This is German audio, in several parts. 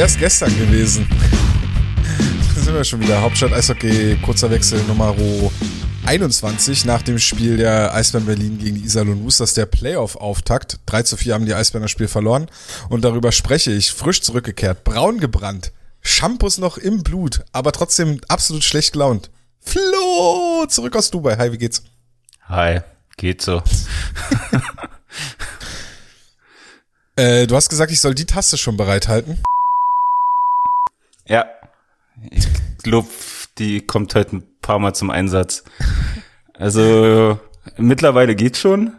erst gestern gewesen. Da sind wir schon wieder. Hauptstadt-Eishockey, kurzer Wechsel, Nummer 21 nach dem Spiel der Eisbären Berlin gegen die Iserlohn Roosters, der Playoff-Auftakt. 3-4 haben die Eisbären das Spiel verloren. Und darüber spreche ich. Frisch zurückgekehrt, braun gebrannt, Shampoos noch im Blut, aber trotzdem absolut schlecht gelaunt. Flo, zurück aus Dubai. Hi, wie geht's? Hi, geht so. Du hast gesagt, ich soll die Taste schon bereithalten. Ja, ich glaube, die kommt heute ein paar Mal zum Einsatz. Also mittlerweile geht's schon.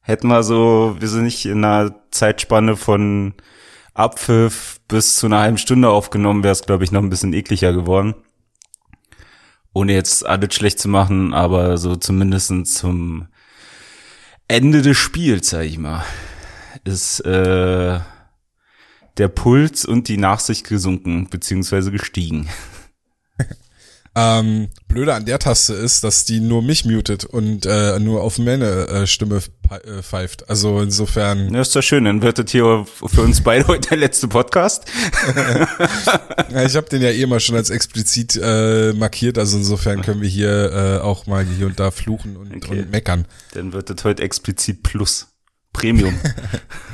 Hätten wir so, wir sind nicht in einer Zeitspanne von Abpfiff bis zu einer halben Stunde aufgenommen, wäre es, glaube ich, noch ein bisschen ekliger geworden. Ohne jetzt alles schlecht zu machen, aber so zumindest zum Ende des Spiels, sag ich mal, ist der Puls und die Nachsicht gesunken, beziehungsweise gestiegen. Blöde an der Taste ist, dass die nur mich mutet und nur auf meine Stimme pfeift. Also insofern... Ja, ist doch schön, dann wird das hier für uns beide heute der letzte Podcast. Ja, ich habe den ja eh mal schon als explizit markiert, also insofern können wir hier auch mal hier und da fluchen und meckern. Dann wird das heute explizit plus Premium.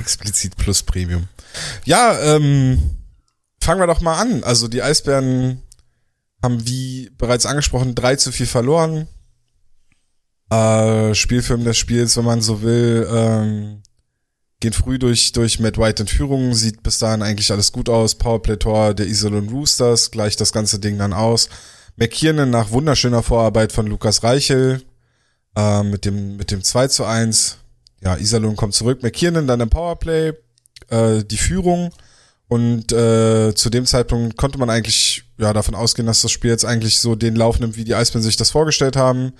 Explizit plus Premium. Ja, fangen wir doch mal an. Also die Eisbären haben, wie bereits angesprochen, 3-4 verloren. Spielfilm des Spiels, wenn man so will, geht früh durch Matt White in Führung, sieht bis dahin eigentlich alles gut aus. Powerplay-Tor der Iserlohn Roosters, gleicht das ganze Ding dann aus. McKiernan nach wunderschöner Vorarbeit von Lukas Reichel mit dem 2-1. Ja, Iserlohn kommt zurück. McKiernan dann im Powerplay, die Führung. Und zu dem Zeitpunkt konnte man eigentlich ja davon ausgehen, dass das Spiel jetzt eigentlich so den Lauf nimmt, wie die Eisbären sich das vorgestellt haben.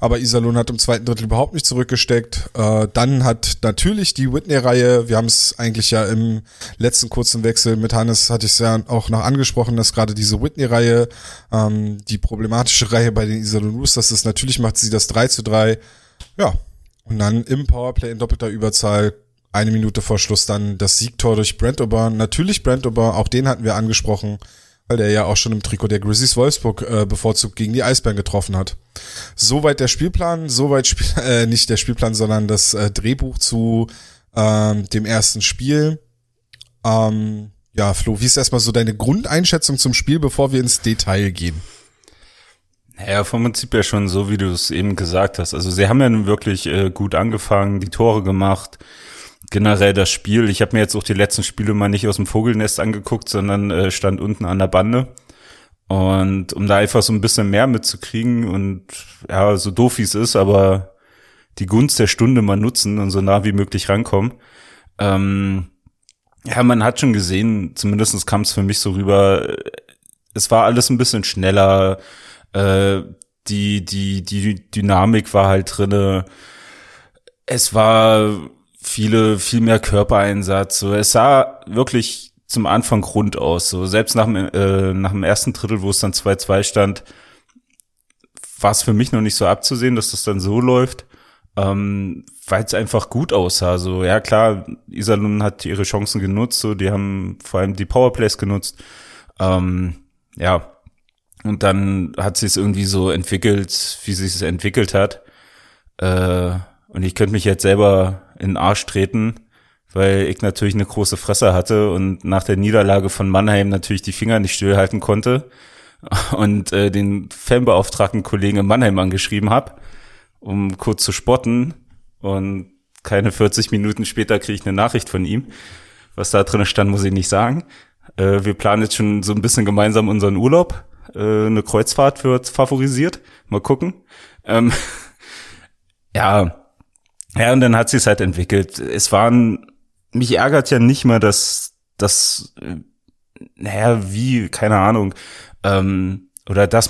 Aber Iserlohn hat im zweiten Drittel überhaupt nicht zurückgesteckt. Dann hat natürlich die Whitney-Reihe, wir haben es eigentlich ja im letzten kurzen Wechsel mit Hannes, hatte ich es ja auch noch angesprochen, dass gerade diese Whitney-Reihe, die problematische Reihe bei den Iserlohn Roosters, das natürlich macht sie das 3-3. Ja, und dann im Powerplay in doppelter Überzahl, eine Minute vor Schluss dann das Siegtor durch Brent Ober. Natürlich Brent Ober, auch den hatten wir angesprochen, weil der ja auch schon im Trikot der Grizzlies Wolfsburg bevorzugt gegen die Eisbären getroffen hat. Soweit der Spielplan, nicht der Spielplan, sondern das Drehbuch zu dem ersten Spiel. Ja, Flo, wie ist erstmal so deine Grundeinschätzung zum Spiel, bevor wir ins Detail gehen? Naja, vom Prinzip ja schon so, wie du es eben gesagt hast. Also sie haben ja nun wirklich gut angefangen, die Tore gemacht, generell das Spiel. Ich habe mir jetzt auch die letzten Spiele mal nicht aus dem Vogelnest angeguckt, sondern stand unten an der Bande. Und um da einfach so ein bisschen mehr mitzukriegen und ja, so doof wie es ist, aber die Gunst der Stunde mal nutzen und so nah wie möglich rankommen. Ja, man hat schon gesehen, zumindest kam es für mich so rüber, es war alles ein bisschen schneller, die Dynamik war halt drinne. Es war viel mehr Körpereinsatz. So, es sah wirklich zum Anfang rund aus. So, selbst nach dem ersten Drittel, wo es dann 2-2 stand, war es für mich noch nicht so abzusehen, dass das dann so läuft, weil es einfach gut aussah. So, ja klar, Iserlohn hat ihre Chancen genutzt. So, die haben vor allem die Powerplays genutzt. Ja. Und dann hat sie es irgendwie so entwickelt, wie sie es entwickelt hat. Und ich könnte mich jetzt selber in den Arsch treten, weil ich natürlich eine große Fresse hatte und nach der Niederlage von Mannheim natürlich die Finger nicht stillhalten konnte und den fanbeauftragten Kollegen in Mannheim angeschrieben habe, um kurz zu spotten. Und keine 40 Minuten später kriege ich eine Nachricht von ihm. Was da drin stand, muss ich nicht sagen. Wir planen jetzt schon so ein bisschen gemeinsam unseren Urlaub. Eine Kreuzfahrt wird favorisiert. Mal gucken. Ja, und dann hat sie es halt entwickelt. Mich ärgert ja nicht mal, dass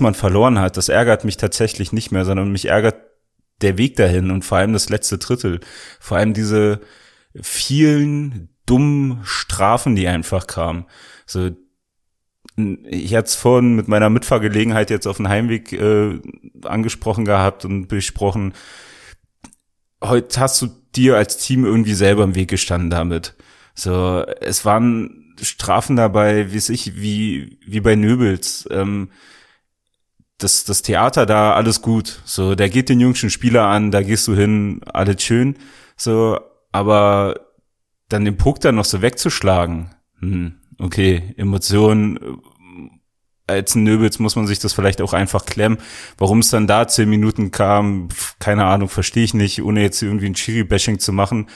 man verloren hat. Das ärgert mich tatsächlich nicht mehr, sondern mich ärgert der Weg dahin und vor allem das letzte Drittel. Vor allem diese vielen dummen Strafen, die einfach kamen. So, ich hatte es vorhin mit meiner Mitfahrgelegenheit jetzt auf dem Heimweg angesprochen gehabt und besprochen. Heute hast du dir als Team irgendwie selber im Weg gestanden damit. So, es waren Strafen dabei, wie bei Nöbels. Das Theater da, alles gut. So, der geht den jüngsten Spieler an, da gehst du hin, alles schön. So, aber dann den Puck dann noch so wegzuschlagen. Okay, Emotionen. Als Nöbels muss man sich das vielleicht auch einfach klemmen. Warum es dann da 10 Minuten kam, keine Ahnung, verstehe ich nicht, ohne jetzt irgendwie ein Schiri-Bashing zu machen.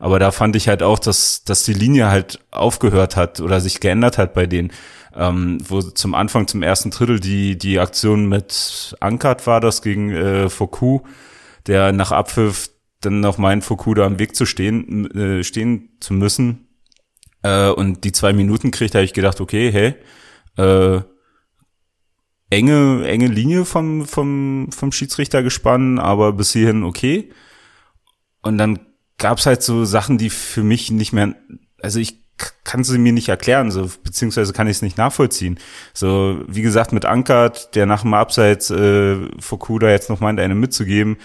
Aber da fand ich halt auch, dass die Linie halt aufgehört hat oder sich geändert hat bei denen. Wo zum Anfang, zum ersten Drittel die Aktion mit Ankert war das gegen Foucault, der nach Abpfiff dann noch meint, Fukuda am Weg zu stehen zu müssen. Und die 2 Minuten kriegt, habe ich gedacht, okay, hey, enge Linie vom Schiedsrichter gespannt, aber bis hierhin okay. Und dann gab's halt so Sachen, die für mich nicht mehr, also ich kann sie mir nicht erklären, so, beziehungsweise kann ich es nicht nachvollziehen. So, wie gesagt, mit Ankert, der nach dem Abseits Fukuda jetzt noch meint, eine mitzugeben,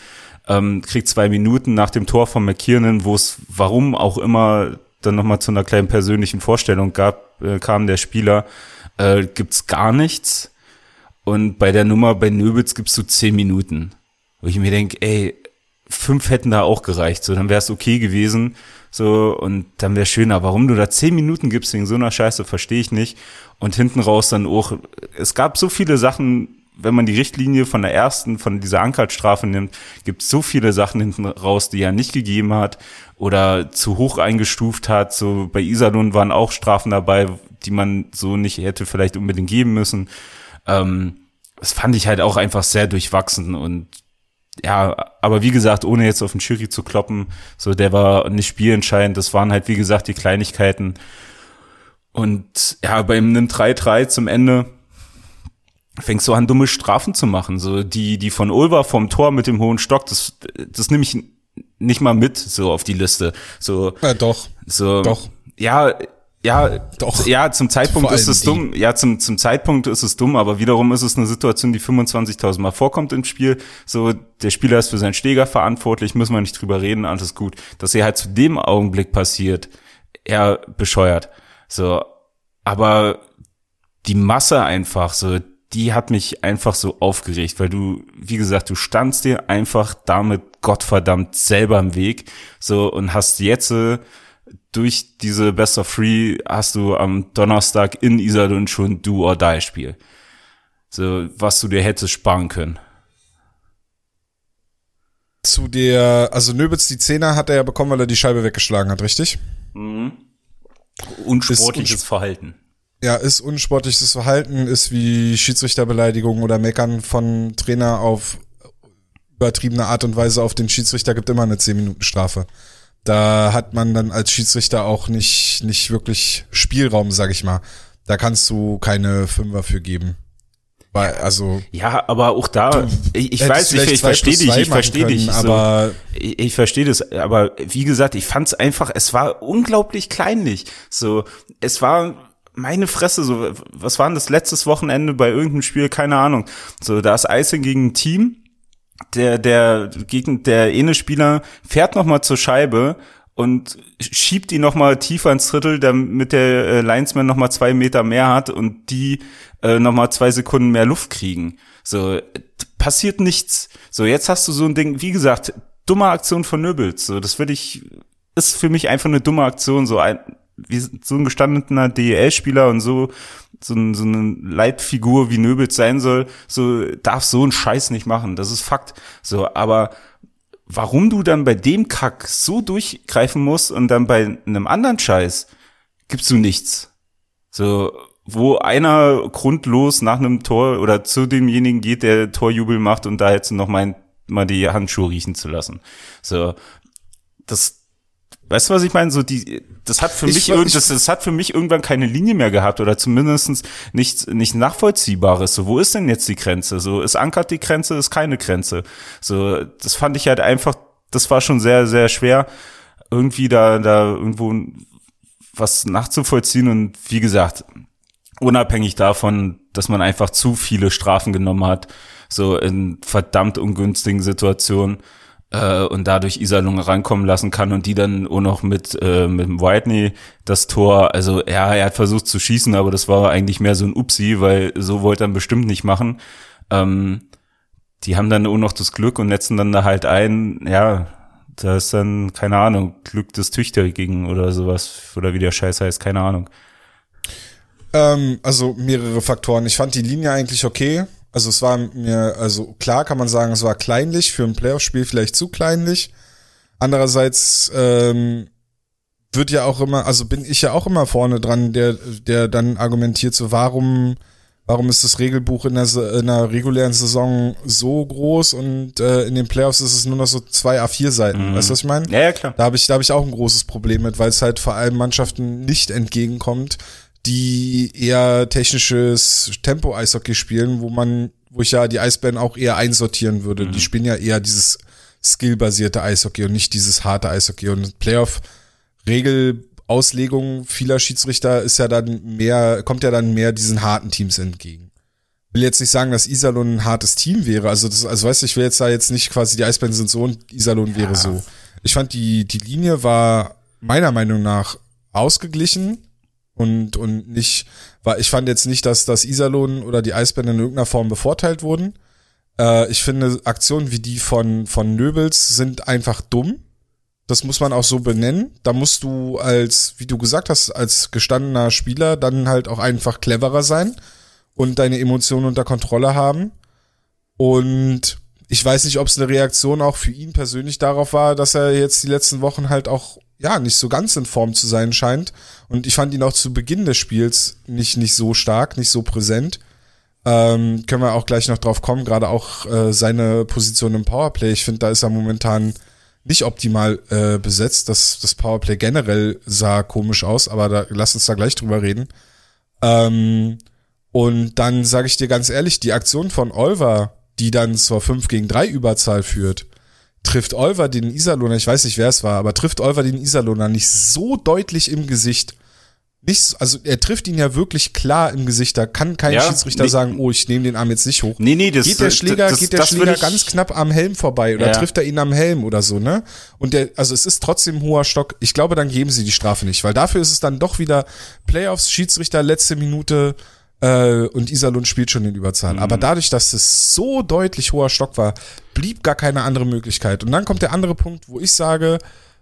kriegt 2 Minuten nach dem Tor von McKiernan, wo es, warum auch immer, dann nochmal zu einer kleinen persönlichen Vorstellung kam der Spieler, gibt's gar nichts. Und bei der Nummer bei Nöbels gibst du 10 Minuten. Wo ich mir denke, ey, 5 hätten da auch gereicht, so, dann wär's okay gewesen, so, und dann wär's schöner. Warum du da 10 Minuten gibst wegen so einer Scheiße, verstehe ich nicht. Und hinten raus dann auch, es gab so viele Sachen, wenn man die Richtlinie von der ersten, von dieser Ankertstrafe nimmt, gibt's so viele Sachen hinten raus, die er nicht gegeben hat oder zu hoch eingestuft hat, so, bei Iserlohn waren auch Strafen dabei, die man so nicht hätte vielleicht unbedingt geben müssen. Das fand ich halt auch einfach sehr durchwachsen und ja, aber wie gesagt, ohne jetzt auf den Schiri zu kloppen, so, der war nicht spielentscheidend, das waren halt, wie gesagt, die Kleinigkeiten. Und ja, bei einem 3-3 zum Ende fängst du an, dumme Strafen zu machen, so die von Ulva vom Tor mit dem hohen Stock, das nehme ich nicht mal mit, so, auf die Liste, so. Ja, doch. So. Doch. Ja, doch. Ja, zum Zeitpunkt ist es dumm. Ja, zum Zeitpunkt ist es dumm, aber wiederum ist es eine Situation, die 25.000 Mal vorkommt im Spiel. So, der Spieler ist für seinen Schläger verantwortlich, müssen wir nicht drüber reden, alles gut. Dass er halt zu dem Augenblick passiert, eher bescheuert. So, aber die Masse einfach, so, die hat mich einfach so aufgeregt, weil du, wie gesagt, du standst dir einfach damit gottverdammt selber im Weg, so, und hast jetzt durch diese Best of Three hast du am Donnerstag in Iserlohn schon Do-or-Die-Spiel. So, was du dir hättest sparen können. Also Nöbitz, die 10er hat er ja bekommen, weil er die Scheibe weggeschlagen hat, richtig? Mhm. Unsportliches Verhalten. Ja, ist unsportliches Verhalten, ist wie Schiedsrichterbeleidigung oder Meckern von Trainer auf übertriebene Art und Weise auf den Schiedsrichter, gibt immer eine 10 Minuten Strafe. Da hat man dann als Schiedsrichter auch nicht wirklich Spielraum, sag ich mal. Da kannst du keine Fünfer für geben. Weil, also. Ja, aber auch da, ich weiß nicht, ich verstehe dich. Aber so, ich verstehe das, aber wie gesagt, ich fand's einfach, es war unglaublich kleinlich. So, es war, meine Fresse, so, was war denn das letztes Wochenende bei irgendeinem Spiel? Keine Ahnung. So, da ist Eising gegen ein Team. Der eine Spieler fährt nochmal zur Scheibe und schiebt ihn nochmal tiefer ins Drittel, damit der Linesman nochmal 2 Meter mehr hat und die nochmal 2 Sekunden mehr Luft kriegen. So, passiert nichts. So, jetzt hast du so ein Ding, wie gesagt, dumme Aktion von Nöbels. So, ist für mich einfach eine dumme Aktion. So ein gestandener DEL-Spieler und so eine Leitfigur wie Nöbels sein soll, so, darf so einen Scheiß nicht machen. Das ist Fakt. So, aber warum du dann bei dem Kack so durchgreifen musst und dann bei einem anderen Scheiß gibst du nichts. So, wo einer grundlos nach einem Tor oder zu demjenigen geht, der Torjubel macht und da jetzt noch mal die Handschuhe riechen zu lassen. So, weißt du, was ich meine? So das hat für mich irgendwann keine Linie mehr gehabt oder zumindest nicht nachvollziehbares. So, wo ist denn jetzt die Grenze? So, ist Ankert die Grenze, ist keine Grenze. So, das fand ich halt einfach, das war schon sehr, sehr schwer, irgendwie da irgendwo was nachzuvollziehen. Und wie gesagt, unabhängig davon, dass man einfach zu viele Strafen genommen hat, so in verdammt ungünstigen Situationen, und dadurch Iserlohn rankommen lassen kann und die dann auch noch mit dem Whitney das Tor, also ja, er hat versucht zu schießen, aber das war eigentlich mehr so ein Upsi, weil so wollte er bestimmt nicht machen. Die haben dann auch noch das Glück und netzen dann da halt ein, ja, da ist dann, keine Ahnung, Glück des Tüchtigen oder sowas, oder wie der Scheiß heißt, keine Ahnung. Also mehrere Faktoren. Ich fand die Linie eigentlich okay. Also es war mir, also klar kann man sagen, es war kleinlich, für ein Playoff-Spiel vielleicht zu kleinlich. Andererseits wird ja auch immer, also bin ich ja auch immer vorne dran, der dann argumentiert so, warum ist das Regelbuch in der regulären Saison so groß und in den Playoffs ist es nur noch so 2 A4-Seiten, weißt du, was ich meine? Ja, klar. Da habe ich auch ein großes Problem mit, weil es halt vor allem Mannschaften nicht entgegenkommt, die eher technisches Tempo-Eishockey spielen, wo ich ja die Eisbären auch eher einsortieren würde. Die spielen ja eher dieses skillbasierte Eishockey und nicht dieses harte Eishockey. Und Playoff-Regelauslegung vieler Schiedsrichter ist ja dann mehr, kommt ja dann mehr diesen harten Teams entgegen. Ich will jetzt nicht sagen, dass Iserlohn ein hartes Team wäre. Also weißt du, ich will jetzt da jetzt nicht quasi die Eisbären sind so und Iserlohn wäre so. Ich fand die Linie war meiner Meinung nach ausgeglichen. Und nicht, weil ich fand jetzt nicht, dass das Iserlohn oder die Eisbären in irgendeiner Form bevorteilt wurden. Ich finde, Aktionen wie die von Nöbels sind einfach dumm. Das muss man auch so benennen. Da musst du als, wie du gesagt hast, als gestandener Spieler dann halt auch einfach cleverer sein und deine Emotionen unter Kontrolle haben. Und ich weiß nicht, ob es eine Reaktion auch für ihn persönlich darauf war, dass er jetzt die letzten Wochen halt auch ja nicht so ganz in Form zu sein scheint. Und ich fand ihn auch zu Beginn des Spiels nicht so stark, nicht so präsent. Können wir auch gleich noch drauf kommen, gerade auch seine Position im Powerplay. Ich finde, da ist er momentan nicht optimal besetzt. Das Powerplay generell sah komisch aus, aber da lass uns da gleich drüber reden. Und dann sage ich dir ganz ehrlich, die Aktion von Ulva, die dann zur 5-3 Überzahl führt, trifft Oliver den Iserlohner, ich weiß nicht, wer es war, aber trifft Oliver den Iserlohner nicht so deutlich im Gesicht. Nicht, also er trifft ihn ja wirklich klar im Gesicht, da kann kein Schiedsrichter sagen, oh, ich nehme den Arm jetzt nicht hoch. Nee, das, geht der Schläger ganz knapp am Helm vorbei oder trifft er ihn am Helm oder so, ne? Und also es ist trotzdem ein hoher Stock. Ich glaube, dann geben sie die Strafe nicht, weil dafür ist es dann doch wieder Playoffs, Schiedsrichter, letzte Minute, und Iserlohn spielt schon in Überzahl. Aber dadurch, dass es so deutlich hoher Stock war, blieb gar keine andere Möglichkeit. Und dann kommt der andere Punkt, wo ich sage,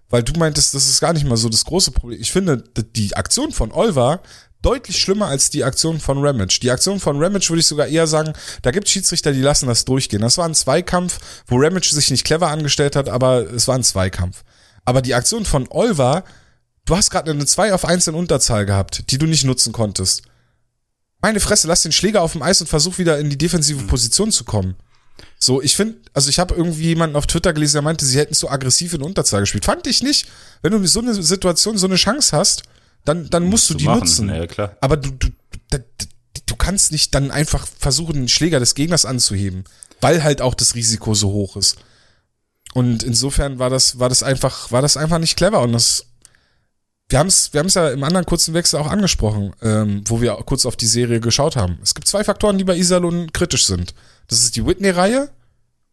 weil du meintest, das ist gar nicht mal so das große Problem. Ich finde die Aktion von Olva deutlich schlimmer als die Aktion von Ramage. Die Aktion von Ramage würde ich sogar eher sagen, da gibt es Schiedsrichter, die lassen das durchgehen. Das war ein Zweikampf, wo Ramage sich nicht clever angestellt hat, aber es war ein Zweikampf. Aber die Aktion von Olva, du hast gerade eine 2-1 in Unterzahl gehabt, die du nicht nutzen konntest. Meine Fresse, lass den Schläger auf dem Eis und versuch wieder in die defensive Position zu kommen. So, ich finde, also ich habe irgendwie jemanden auf Twitter gelesen, der meinte, sie hätten so aggressiv in Unterzahl gespielt. Fand ich nicht. Wenn du so eine Situation, so eine Chance hast, dann musst du die machen. Nutzen. Ja, klar. Aber du kannst nicht dann einfach versuchen, den Schläger des Gegners anzuheben, weil halt auch das Risiko so hoch ist. Und insofern war das einfach nicht clever und das. Wir haben es ja im anderen kurzen Wechsel auch angesprochen, wo wir kurz auf die Serie geschaut haben. Es gibt 2 Faktoren, die bei Iserlohn kritisch sind. Das ist die Whitney-Reihe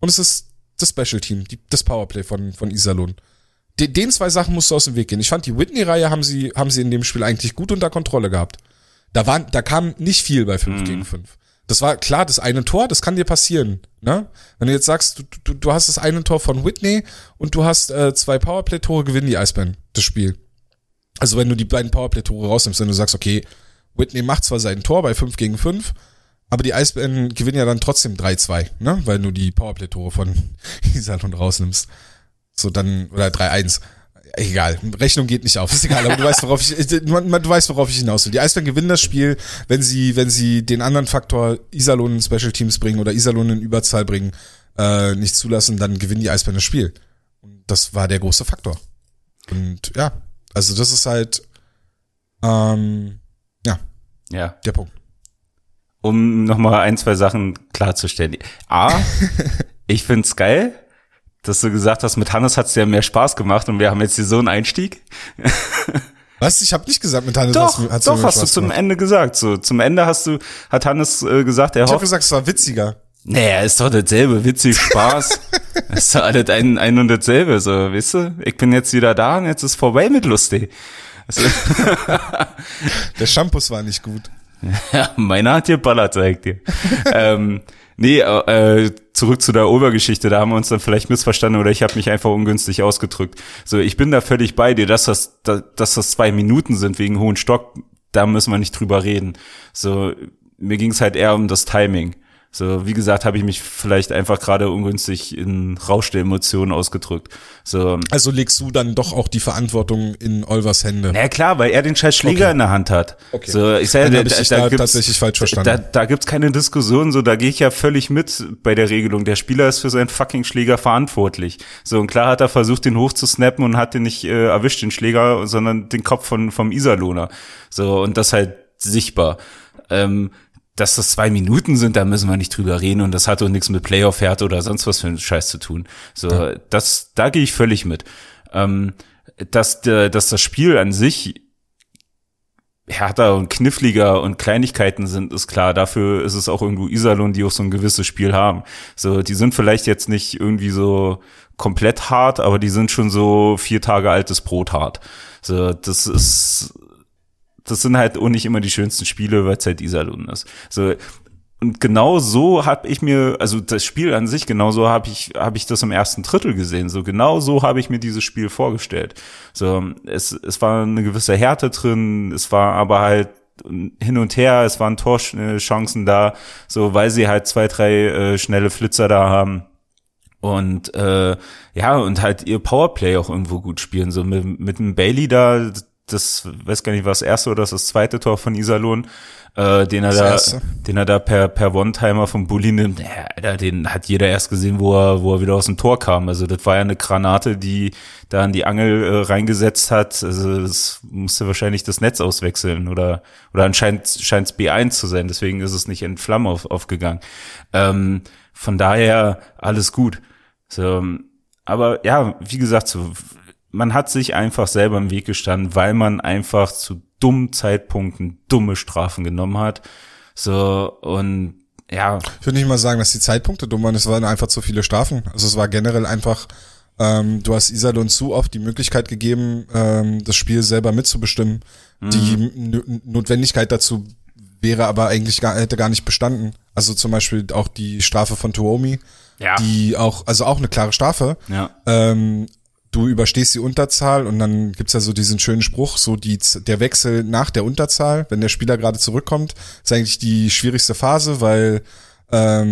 und es ist das Special-Team, das Powerplay von Iserlohn. Den 2 Sachen musst du aus dem Weg gehen. Ich fand, die Whitney-Reihe haben sie in dem Spiel eigentlich gut unter Kontrolle gehabt. Da kam nicht viel bei 5 gegen 5. Das war klar, das eine Tor, das kann dir passieren, ne? Wenn du jetzt sagst, du hast das eine Tor von Whitney und du hast 2 Powerplay-Tore, gewinnen die Eisbären das Spiel. Also wenn du die beiden Powerplay-Tore rausnimmst, wenn du sagst, okay, Whitney macht zwar sein Tor bei 5 gegen 5, aber die Eisbären gewinnen ja dann trotzdem 3-2, ne? Weil du die Powerplay-Tore von Iserlohn rausnimmst. So dann, oder 3-1. Egal, Rechnung geht nicht auf, ist egal, aber du weißt, worauf ich hinaus will. Die Eisbären gewinnen das Spiel, wenn sie den anderen Faktor Iserlohn in Special Teams bringen oder Iserlohn in Überzahl bringen, nicht zulassen, dann gewinnen die Eisbären das Spiel. Und das war der große Faktor. Und ja, also das ist halt, der Punkt. Um nochmal 1, 2 Sachen klarzustellen. A, ich find's geil, dass du gesagt hast, mit Hannes hat's ja mehr Spaß gemacht und wir haben jetzt hier so einen Einstieg. Was? Ich hab nicht gesagt, mit Hannes hat's mehr Spaß gemacht. Doch, hast du zum Ende gesagt. So, zum Ende hat Hannes gesagt, er hofft. Ich hab gesagt, es war witziger. Naja, ist doch dasselbe, witzig, Spaß. Es ist halt ein und dasselbe, so, weißt du? Ich bin jetzt wieder da und jetzt ist vorbei mit Lustig. Also, der Shampoos war nicht gut. Ja, meiner hat hier Baller, zeigt dir. Zurück zu der Obergeschichte, da haben wir uns dann vielleicht missverstanden oder ich habe mich einfach ungünstig ausgedrückt. So, ich bin da völlig bei dir, dass das 2 Minuten sind wegen hohen Stock, da müssen wir nicht drüber reden. So, mir ging es halt eher um das Timing. So, wie gesagt, habe ich mich vielleicht einfach gerade ungünstig in Rausch der Emotionen ausgedrückt. So. Also legst du dann doch auch die Verantwortung in Olvers Hände? Na klar, weil er den scheiß Schläger in der Hand hat. Okay. So, ich sage, tatsächlich falsch verstanden. Da gibt's keine Diskussion, so, da gehe ich ja völlig mit bei der Regelung. Der Spieler ist für seinen fucking Schläger verantwortlich. So, und klar hat er versucht, den hochzusnappen und hat den nicht erwischt, den Schläger, sondern den Kopf vom Iserlohner. So, und das halt sichtbar. Dass das 2 Minuten sind, da müssen wir nicht drüber reden und das hat doch nichts mit Playoff-Härte oder sonst was für einen Scheiß zu tun. So, ja. Da gehe ich völlig mit. Dass das Spiel an sich härter und kniffliger und Kleinigkeiten sind, ist klar. Dafür ist es auch irgendwo Iserlohn, die auch so ein gewisses Spiel haben. So, die sind vielleicht jetzt nicht irgendwie so komplett hart, aber die sind schon so 4 Tage altes Brot hart. So, das sind halt auch nicht immer die schönsten Spiele, weil es halt Iserlohn ist. So, und genau so habe ich mir, also das Spiel an sich, genau so habe ich das im ersten Drittel gesehen. So, genau so habe ich mir dieses Spiel vorgestellt. So, es war eine gewisse Härte drin, es war aber halt hin und her, es waren Torchancen da, so, weil sie halt 2, 3 schnelle Flitzer da haben. Und und halt ihr Powerplay auch irgendwo gut spielen. So mit dem Bailey da, das weiß gar nicht, war das erste oder das zweite Tor von Iserlohn, den er da per One-Timer vom Bulli nimmt. Alter, den hat jeder erst gesehen, wo er wieder aus dem Tor kam. Also das war ja eine Granate, die da in die Angel reingesetzt hat. Also das musste wahrscheinlich das Netz auswechseln oder anscheinend scheint es B1 zu sein. Deswegen ist es nicht in Flammen aufgegangen. Von daher alles gut. So, aber ja, wie gesagt, so, man hat sich einfach selber im Weg gestanden, weil man einfach zu dummen Zeitpunkten dumme Strafen genommen hat. So, und ja. Ich würde nicht mal sagen, dass die Zeitpunkte dumm waren, es waren einfach zu viele Strafen. Also es war generell einfach, du hast Iserlohn zu oft die Möglichkeit gegeben, das Spiel selber mitzubestimmen. Mhm. Die Notwendigkeit dazu wäre aber eigentlich hätte gar nicht bestanden. Also zum Beispiel auch die Strafe von Tuomi, ja, die auch eine klare Strafe. Ja. Du überstehst die Unterzahl und dann gibt's ja so diesen schönen Spruch, so der Wechsel nach der Unterzahl, wenn der Spieler gerade zurückkommt, ist eigentlich die schwierigste Phase, oder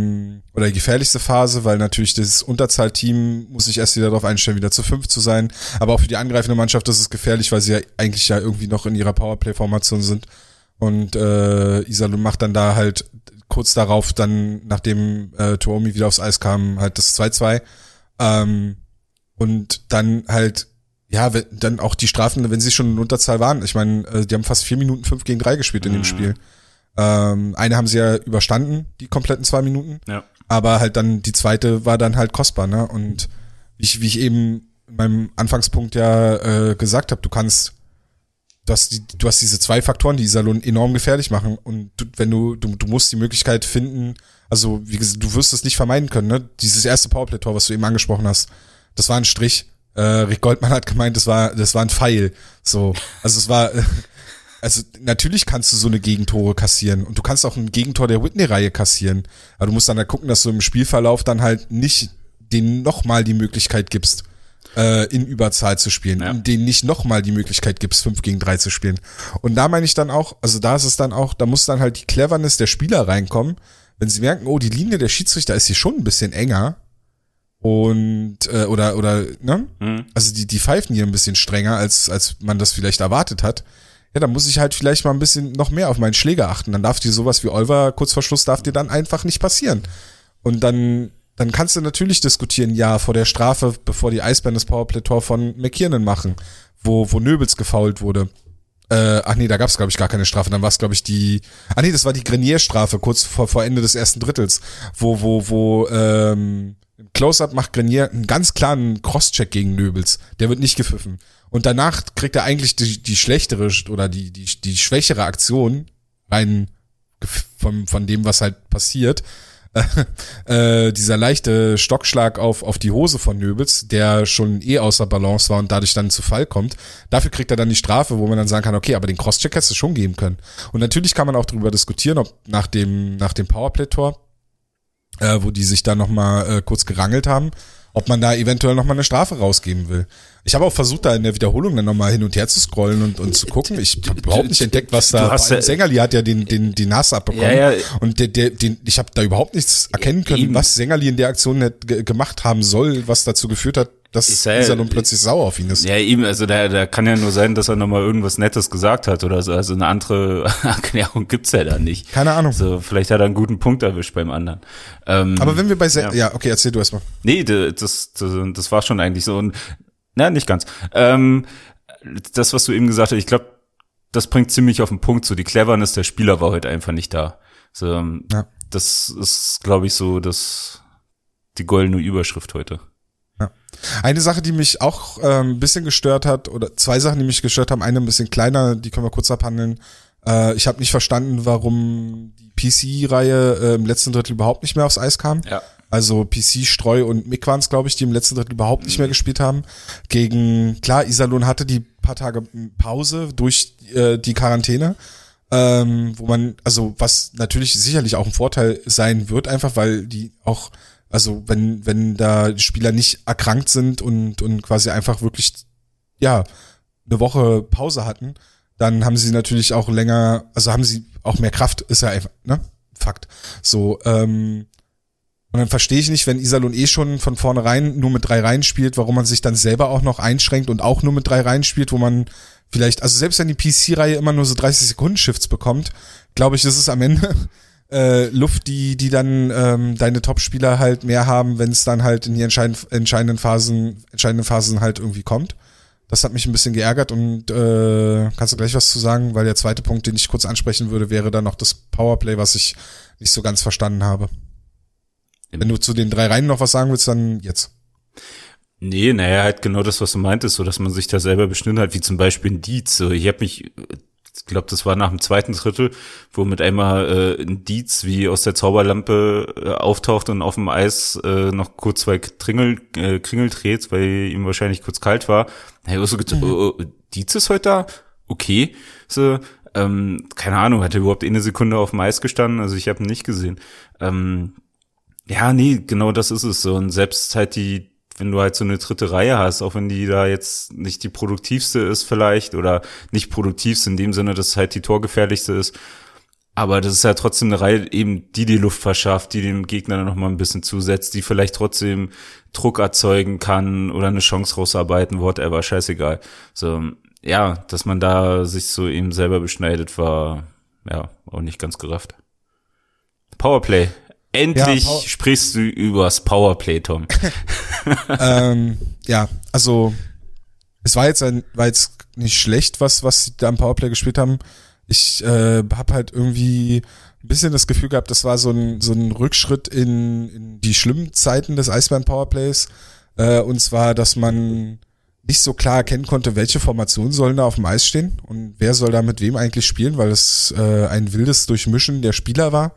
die gefährlichste Phase, weil natürlich das Unterzahlteam muss sich erst wieder darauf einstellen, wieder zu 5 zu sein, aber auch für die angreifende Mannschaft ist es gefährlich, weil sie ja eigentlich ja irgendwie noch in ihrer Powerplay-Formation sind und Iserlohn macht dann da halt kurz darauf dann, nachdem Tuomi wieder aufs Eis kam, halt das 2-2, und dann halt, ja, dann auch die Strafen, wenn sie schon in Unterzahl waren. Ich meine, die haben fast 4 Minuten 5 gegen 3 gespielt in dem Spiel. Eine haben sie ja überstanden, die kompletten 2 Minuten. Ja. Aber halt dann, die zweite war dann halt kostbar, ne? Und wie ich eben in meinem Anfangspunkt ja gesagt habe, du hast diese 2 Faktoren, die Iserlohn enorm gefährlich machen. Und du musst die Möglichkeit finden, also wie gesagt, du wirst es nicht vermeiden können, ne? Dieses erste Powerplay-Tor, was du eben angesprochen hast, das war ein Strich. Rick Goldmann hat gemeint, das war ein Pfeil. So, also es war, also natürlich kannst du so eine Gegentore kassieren und du kannst auch ein Gegentor der Whitney-Reihe kassieren. Aber du musst dann halt gucken, dass du im Spielverlauf dann halt nicht denen nochmal die Möglichkeit gibst, in Überzahl zu spielen, ja, denen nicht nochmal die Möglichkeit gibst, 5 gegen 3 zu spielen. Und da meine ich dann auch, also da ist es dann auch, da muss dann halt die Cleverness der Spieler reinkommen, wenn sie merken, oh, die Linie der Schiedsrichter ist hier schon ein bisschen enger. Und oder ne? Mhm. Also die pfeifen hier ein bisschen strenger, als man das vielleicht erwartet hat. Ja, dann muss ich halt vielleicht mal ein bisschen noch mehr auf meinen Schläger achten. Dann darf dir sowas wie Oliver, kurz vor Schluss, darf dir dann einfach nicht passieren. Und dann kannst du natürlich diskutieren, ja, vor der Strafe, bevor die Eisbären das Powerplay-Tor von McKiernan machen, wo Nöbels gefoult wurde. Da gab's, glaube ich, gar keine Strafe. Dann war's, glaube ich, das war die Grenier-Strafe, kurz vor Ende des ersten Drittels, wo im Close-Up macht Grenier einen ganz klaren Cross-Check gegen Nöbels. Der wird nicht gepfiffen. Und danach kriegt er eigentlich die schlechtere oder die schwächere Aktion rein von dem, was halt passiert. dieser leichte Stockschlag auf die Hose von Nöbels, der schon außer Balance war und dadurch dann zu Fall kommt. Dafür kriegt er dann die Strafe, wo man dann sagen kann, okay, aber den Crosscheck hättest du schon geben können. Und natürlich kann man auch darüber diskutieren, ob nach dem Powerplay-Tor, wo die sich dann nochmal kurz gerangelt haben, ob man da eventuell nochmal eine Strafe rausgeben will. Ich habe auch versucht, da in der Wiederholung dann nochmal hin und her zu scrollen und zu gucken. Ich habe überhaupt nicht entdeckt, was da... Zengerle hat ja den Nase abbekommen. Ja, ja. Und ich habe da überhaupt nichts erkennen können, was Zengerle in der Aktion gemacht haben soll, was dazu geführt hat, dass Iserlohn plötzlich sauer auf ihn ist. Ja, eben, also da kann ja nur sein, dass er nochmal irgendwas Nettes gesagt hat oder so. Also eine andere Erklärung gibt's ja da nicht. Keine Ahnung. Also vielleicht hat er einen guten Punkt erwischt beim anderen. Aber wenn wir bei okay, erzähl du erstmal. Nee, das war schon eigentlich so. Na, nicht ganz. Das, was du eben gesagt hast, ich glaube, das bringt ziemlich auf den Punkt. So die Cleverness der Spieler war heute einfach nicht da. So, ja. Das ist, glaube ich, so die goldene Überschrift heute. Ja. Eine Sache, die mich auch ein bisschen gestört hat, oder zwei Sachen, die mich gestört haben, eine ein bisschen kleiner, die können wir kurz abhandeln. Ich habe nicht verstanden, warum die PC-Reihe im letzten Drittel überhaupt nicht mehr aufs Eis kam. Ja. Also PC, Streu und Mick waren es, glaube ich, die im letzten Drittel überhaupt nicht mehr gespielt haben. Klar, Iserlohn hatte die paar Tage Pause durch die Quarantäne. Wo man, also was natürlich sicherlich auch ein Vorteil sein wird, einfach weil die auch, also wenn da die Spieler nicht erkrankt sind und quasi einfach wirklich, ja, eine Woche Pause hatten, dann haben sie natürlich auch länger, also haben sie auch mehr Kraft, ist ja einfach, ne? Fakt. So, und dann verstehe ich nicht, wenn Iserlohn schon von vornherein nur mit 3 Reihen spielt, warum man sich dann selber auch noch einschränkt und auch nur mit 3 Reihen spielt, wo man vielleicht, also selbst wenn die PC-Reihe immer nur so 30-Sekunden-Shifts bekommt, glaube ich, ist es am Ende Luft, die dann deine Top-Spieler halt mehr haben, wenn es dann halt in die entscheidenden Phasen halt irgendwie kommt. Das hat mich ein bisschen geärgert und kannst du gleich was zu sagen, weil der zweite Punkt, den ich kurz ansprechen würde, wäre dann noch das Powerplay, was ich nicht so ganz verstanden habe. Wenn du zu den 3 Reihen noch was sagen willst, dann jetzt. Nee, naja, halt genau das, was du meintest, so dass man sich da selber bestimmt hat, wie zum Beispiel in Dietz. So, ich glaube, das war nach dem zweiten Drittel, wo mit einmal ein Dietz wie aus der Zauberlampe auftaucht und auf dem Eis noch kurz 2 Kringel dreht, weil ihm wahrscheinlich kurz kalt war. Hey, was so Dietz ist heute da? Okay. So, keine Ahnung, hat er überhaupt eine Sekunde auf dem Eis gestanden? Also ich habe ihn nicht gesehen. Ja, nee, genau das ist es so. Und selbst halt wenn du halt so eine dritte Reihe hast, auch wenn die da jetzt nicht die produktivste ist vielleicht oder nicht produktivste in dem Sinne, dass es halt die torgefährlichste ist, aber das ist ja halt trotzdem eine Reihe eben, die Luft verschafft, die dem Gegner dann nochmal ein bisschen zusetzt, die vielleicht trotzdem Druck erzeugen kann oder eine Chance rausarbeiten, whatever, scheißegal. So, ja, dass man da sich so eben selber beschneidet, war ja auch nicht ganz gerafft. Powerplay. Endlich sprichst du übers Powerplay, Tom. Ja, also es war jetzt nicht schlecht, was sie da am Powerplay gespielt haben. Ich habe halt irgendwie ein bisschen das Gefühl gehabt, das war so ein Rückschritt in die schlimmen Zeiten des Eisbären-Powerplays. Und zwar, dass man nicht so klar erkennen konnte, welche Formationen sollen da auf dem Eis stehen und wer soll da mit wem eigentlich spielen, weil es ein wildes Durchmischen der Spieler war.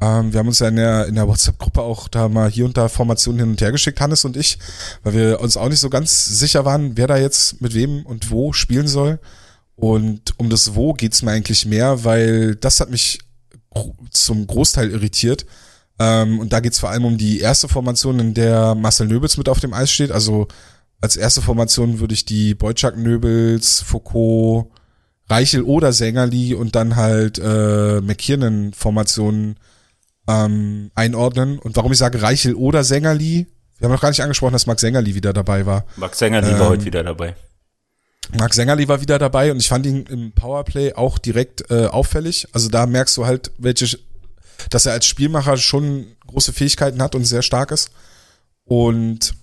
Wir haben uns ja in der WhatsApp-Gruppe auch da mal hier und da Formationen hin und her geschickt, Hannes und ich, weil wir uns auch nicht so ganz sicher waren, wer da jetzt mit wem und wo spielen soll. Und um das Wo geht's mir eigentlich mehr, weil das hat mich zum Großteil irritiert. Und da geht's vor allem um die erste Formation, in der Marcel Nöbitz mit auf dem Eis steht. Also als erste Formation würde ich die Boychuk, Nöbels, Foucault, Reichel oder Zengerle und dann halt McKiernan-Formationen einordnen. Und warum ich sage Reichel oder Zengerle, wir haben noch gar nicht angesprochen, dass Max Zengerle wieder dabei war. Max Zengerle war heute wieder dabei. Max Zengerle war wieder dabei und ich fand ihn im Powerplay auch direkt auffällig. Also da merkst du halt, dass er als Spielmacher schon große Fähigkeiten hat und sehr stark ist. Und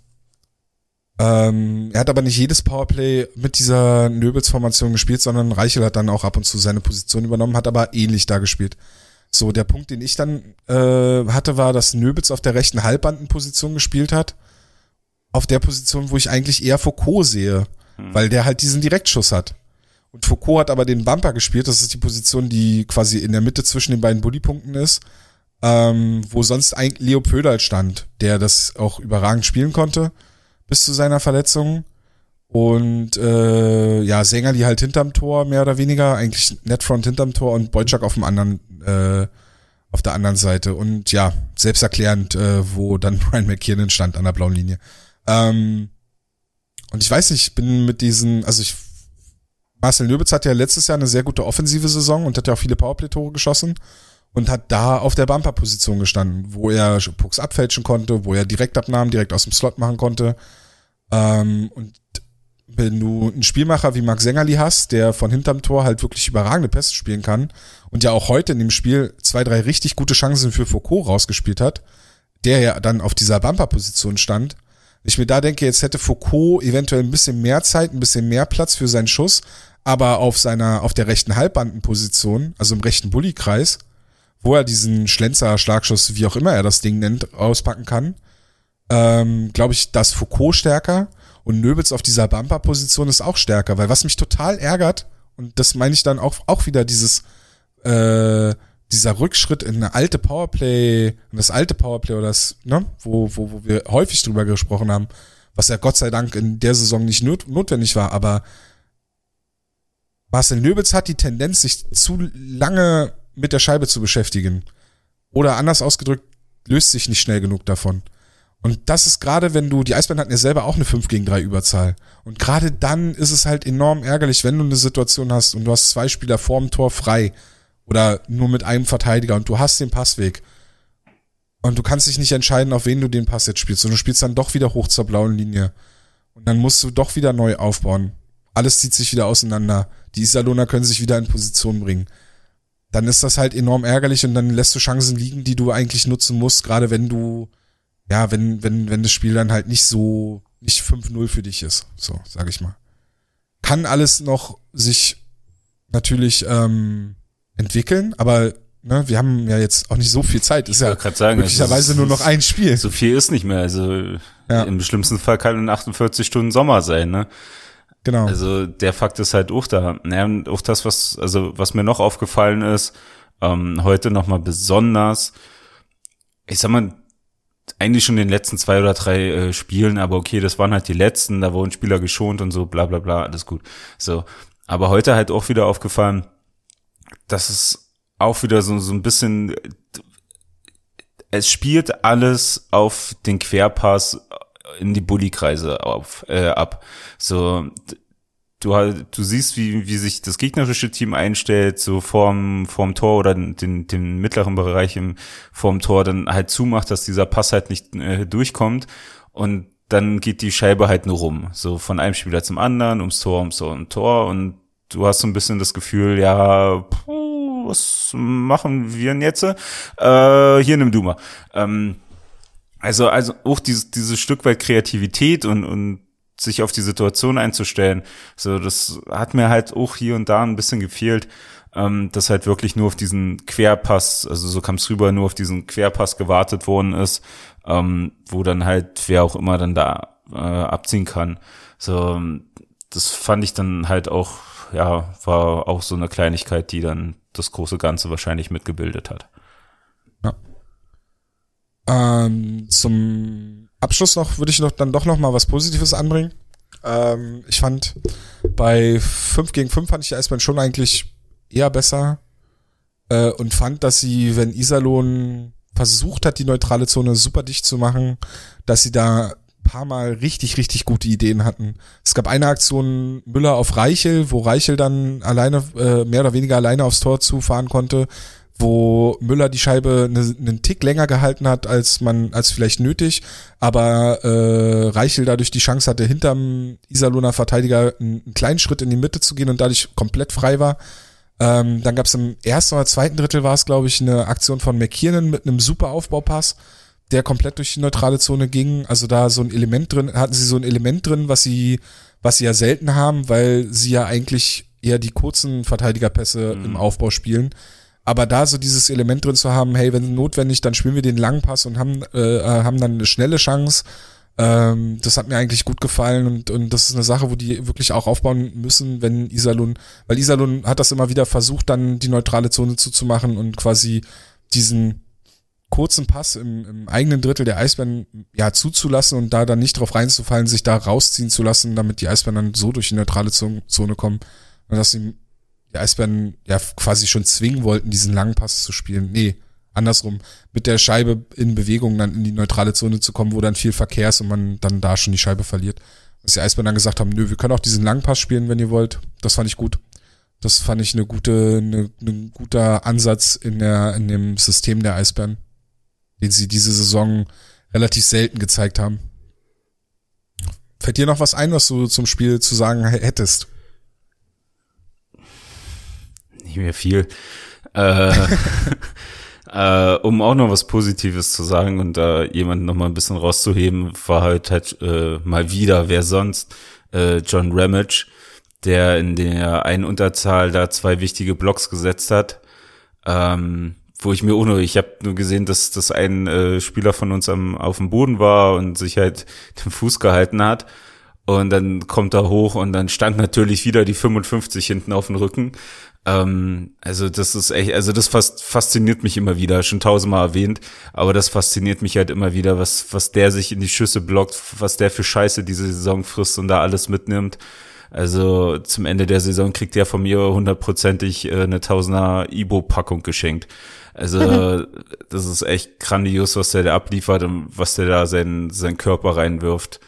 er hat aber nicht jedes Powerplay mit dieser Nöbels-Formation gespielt, sondern Reichel hat dann auch ab und zu seine Position übernommen, hat aber ähnlich da gespielt. So, der Punkt, den ich dann hatte, war, dass Nöbels auf der rechten Halbbandenposition gespielt hat. Auf der Position, wo ich eigentlich eher Foucault sehe, weil der halt diesen Direktschuss hat. Und Foucault hat aber den Bumper gespielt, das ist die Position, die quasi in der Mitte zwischen den beiden Bullypunkten ist. wo sonst eigentlich Leo Pöderl stand, der das auch überragend spielen konnte bis zu seiner Verletzung. Und ja, Zengerle die halt hinterm Tor, mehr oder weniger, eigentlich Netfront hinterm Tor und Boychuk auf dem anderen, auf der anderen Seite. Und ja, selbsterklärend, wo dann Brian McKinnon stand an der blauen Linie. Und ich weiß nicht, ich bin mit diesen, also ich, Marcel Nöbitz hat ja letztes Jahr eine sehr gute offensive Saison und hat ja auch viele Powerplay-Tore geschossen und hat da auf der Bumper-Position gestanden, wo er Pucks abfälschen konnte, wo er Direktabnahmen direkt aus dem Slot machen konnte. Und wenn du einen Spielmacher wie Max Zengerle hast, der von hinterm Tor halt wirklich überragende Pässe spielen kann und ja auch heute in dem Spiel 2, 3 richtig gute Chancen für Foucault rausgespielt hat, der ja dann auf dieser Bumper-Position stand, ich mir da denke, jetzt hätte Foucault eventuell ein bisschen mehr Zeit, ein bisschen mehr Platz für seinen Schuss, aber auf seiner, auf der rechten Halbbandenposition, also im rechten Bullykreis, wo er diesen Schlenzer-Schlagschuss, wie auch immer er das Ding nennt, auspacken kann, glaube ich, dass Foucault stärker und Nöbels auf dieser Bumper-Position ist auch stärker, weil was mich total ärgert, und das meine ich dann auch wieder dieses, dieser Rückschritt in eine alte Powerplay, in das alte Powerplay oder das, ne, wo wir häufig drüber gesprochen haben, was ja Gott sei Dank in der Saison nicht notwendig war, aber Marcel Nöbitz hat die Tendenz, sich zu lange mit der Scheibe zu beschäftigen. Oder anders ausgedrückt, löst sich nicht schnell genug davon. Und das ist gerade, wenn du, die Eisbären hatten ja selber auch eine 5-3 Überzahl. Und gerade dann ist es halt enorm ärgerlich, wenn du eine Situation hast und du hast 2 Spieler vorm Tor frei. Oder nur mit einem Verteidiger und du hast den Passweg. Und du kannst dich nicht entscheiden, auf wen du den Pass jetzt spielst. Und du spielst dann doch wieder hoch zur blauen Linie. Und dann musst du doch wieder neu aufbauen. Alles zieht sich wieder auseinander. Die Iserlohner können sich wieder in Position bringen. Dann ist das halt enorm ärgerlich und dann lässt du Chancen liegen, die du eigentlich nutzen musst, gerade wenn du, ja, wenn das Spiel dann halt nicht so, nicht 5-0 für dich ist. So, sag ich mal. Kann alles noch sich natürlich, entwickeln, aber ne, wir haben ja jetzt auch nicht so viel Zeit. Ist ja möglicherweise nur noch ein Spiel. So viel ist nicht mehr. Also ja. Im schlimmsten Fall kann in 48 Stunden Sommer sein. Ne? Genau. Also der Fakt ist halt auch da. Ja, und auch das, was mir noch aufgefallen ist, heute nochmal besonders, ich sag mal, eigentlich schon in den letzten 2 oder 3 Spielen, aber okay, das waren halt die letzten, da wurden Spieler geschont und so, bla bla bla, alles gut. So, aber heute halt auch wieder aufgefallen, das ist auch wieder so ein bisschen, es spielt alles auf den Querpass in die Bullykreise ab. So, du siehst, wie sich das gegnerische Team einstellt, so vorm Tor oder den mittleren Bereich vorm Tor dann halt zumacht, dass dieser Pass halt nicht durchkommt und dann geht die Scheibe halt nur rum. So von einem Spieler zum anderen, ums Tor und du hast so ein bisschen das Gefühl, ja, was machen wir denn jetzt? Hier nimm du mal. Also auch dieses Stück weit Kreativität und sich auf die Situation einzustellen. So, das hat mir halt auch hier und da ein bisschen gefehlt, dass halt wirklich nur auf diesen Querpass, also so kam es rüber, nur auf diesen Querpass gewartet worden ist, wo dann halt wer auch immer dann da abziehen kann. So, das fand ich dann halt auch, ja, war auch so eine Kleinigkeit, die dann das große Ganze wahrscheinlich mitgebildet hat. Ja. Zum Abschluss noch würde ich noch mal was Positives anbringen. Ich fand bei 5 gegen 5 fand ich die Eisbären schon eigentlich eher besser und fand, dass sie, wenn Iserlohn versucht hat, die neutrale Zone super dicht zu machen, dass sie da paar Mal richtig, richtig gute Ideen hatten. Es gab eine Aktion Müller auf Reichel, wo Reichel dann alleine, mehr oder weniger alleine aufs Tor zufahren konnte, wo Müller die Scheibe einen Tick länger gehalten hat, als vielleicht nötig, aber Reichel dadurch die Chance hatte, hinterm Iserlohner Verteidiger einen kleinen Schritt in die Mitte zu gehen und dadurch komplett frei war. Dann gab es im ersten oder zweiten Drittel war es, glaube ich, eine Aktion von McKiernan mit einem super Aufbaupass, der komplett durch die neutrale Zone ging, also da hatten sie so ein Element drin, was sie ja selten haben, weil sie ja eigentlich eher die kurzen Verteidigerpässe im Aufbau spielen, aber da so dieses Element drin zu haben, hey, wenn notwendig, dann spielen wir den langen Pass und haben dann eine schnelle Chance, das hat mir eigentlich gut gefallen und das ist eine Sache, wo die wirklich auch aufbauen müssen, wenn Iserlohn, weil Iserlohn hat das immer wieder versucht, dann die neutrale Zone zuzumachen und quasi diesen kurzen Pass im eigenen Drittel der Eisbären ja zuzulassen und da dann nicht drauf reinzufallen, sich da rausziehen zu lassen, damit die Eisbären dann so durch die neutrale Zone kommen, dass die Eisbären ja quasi schon zwingen wollten, diesen langen Pass zu spielen. Nee, andersrum, mit der Scheibe in Bewegung dann in die neutrale Zone zu kommen, wo dann viel Verkehr ist und man dann da schon die Scheibe verliert. Dass die Eisbären dann gesagt haben, nö, wir können auch diesen langen Pass spielen, wenn ihr wollt. Das fand ich gut. Das fand ich ein guter Ansatz in dem System der Eisbären, den sie diese Saison relativ selten gezeigt haben. Fällt dir noch was ein, was du zum Spiel zu sagen hättest? Nicht mehr viel. Um auch noch was Positives zu sagen und da jemanden noch mal ein bisschen rauszuheben, war halt mal wieder, wer sonst, John Ramage, der in der einen Unterzahl da zwei wichtige Blocks gesetzt hat, wo ich mir ich habe nur gesehen, dass das ein Spieler von uns auf dem Boden war und sich halt den Fuß gehalten hat und dann kommt er hoch und dann stand natürlich wieder die 55 hinten auf dem Rücken. Also das ist echt, also das fasziniert mich immer wieder, schon tausendmal erwähnt, aber das fasziniert mich halt immer wieder, was der sich in die Schüsse blockt, was der für Scheiße diese Saison frisst und da alles mitnimmt. Also zum Ende der Saison kriegt der von mir hundertprozentig eine Tausender-Ibo-Packung geschenkt. Also das ist echt grandios, was der da abliefert und was der da seinen Körper reinwirft.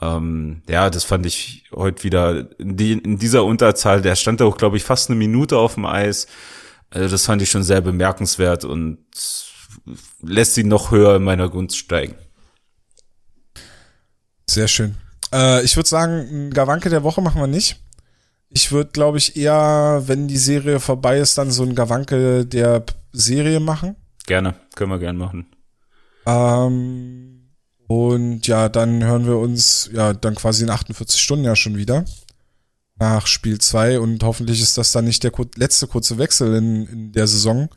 Ja, das fand ich heute wieder in dieser Unterzahl, der stand da auch, glaube ich, fast eine Minute auf dem Eis. Also das fand ich schon sehr bemerkenswert und lässt ihn noch höher in meiner Gunst steigen. Sehr schön. Ich würde sagen, ein Gawanke der Woche machen wir nicht. Ich würde, glaube ich, eher, wenn die Serie vorbei ist, dann so ein Gawanke der Serie machen. Gerne, können wir gerne machen. Und ja, dann hören wir uns ja dann quasi in 48 Stunden ja schon wieder nach Spiel 2 und hoffentlich ist das dann nicht der letzte kurze Wechsel in der Saison.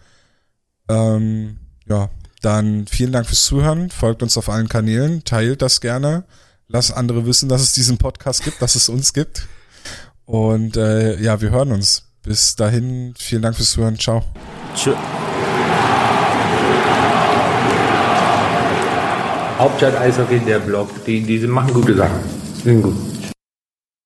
Ja, dann vielen Dank fürs Zuhören, folgt uns auf allen Kanälen, teilt das gerne. Lass andere wissen, dass es diesen Podcast gibt, dass es uns gibt. Und ja, wir hören uns. Bis dahin, vielen Dank fürs Zuhören. Ciao. Tschö. Hauptstadt-Eishockey, der Blog. Die machen gute Sachen. Die sind gut.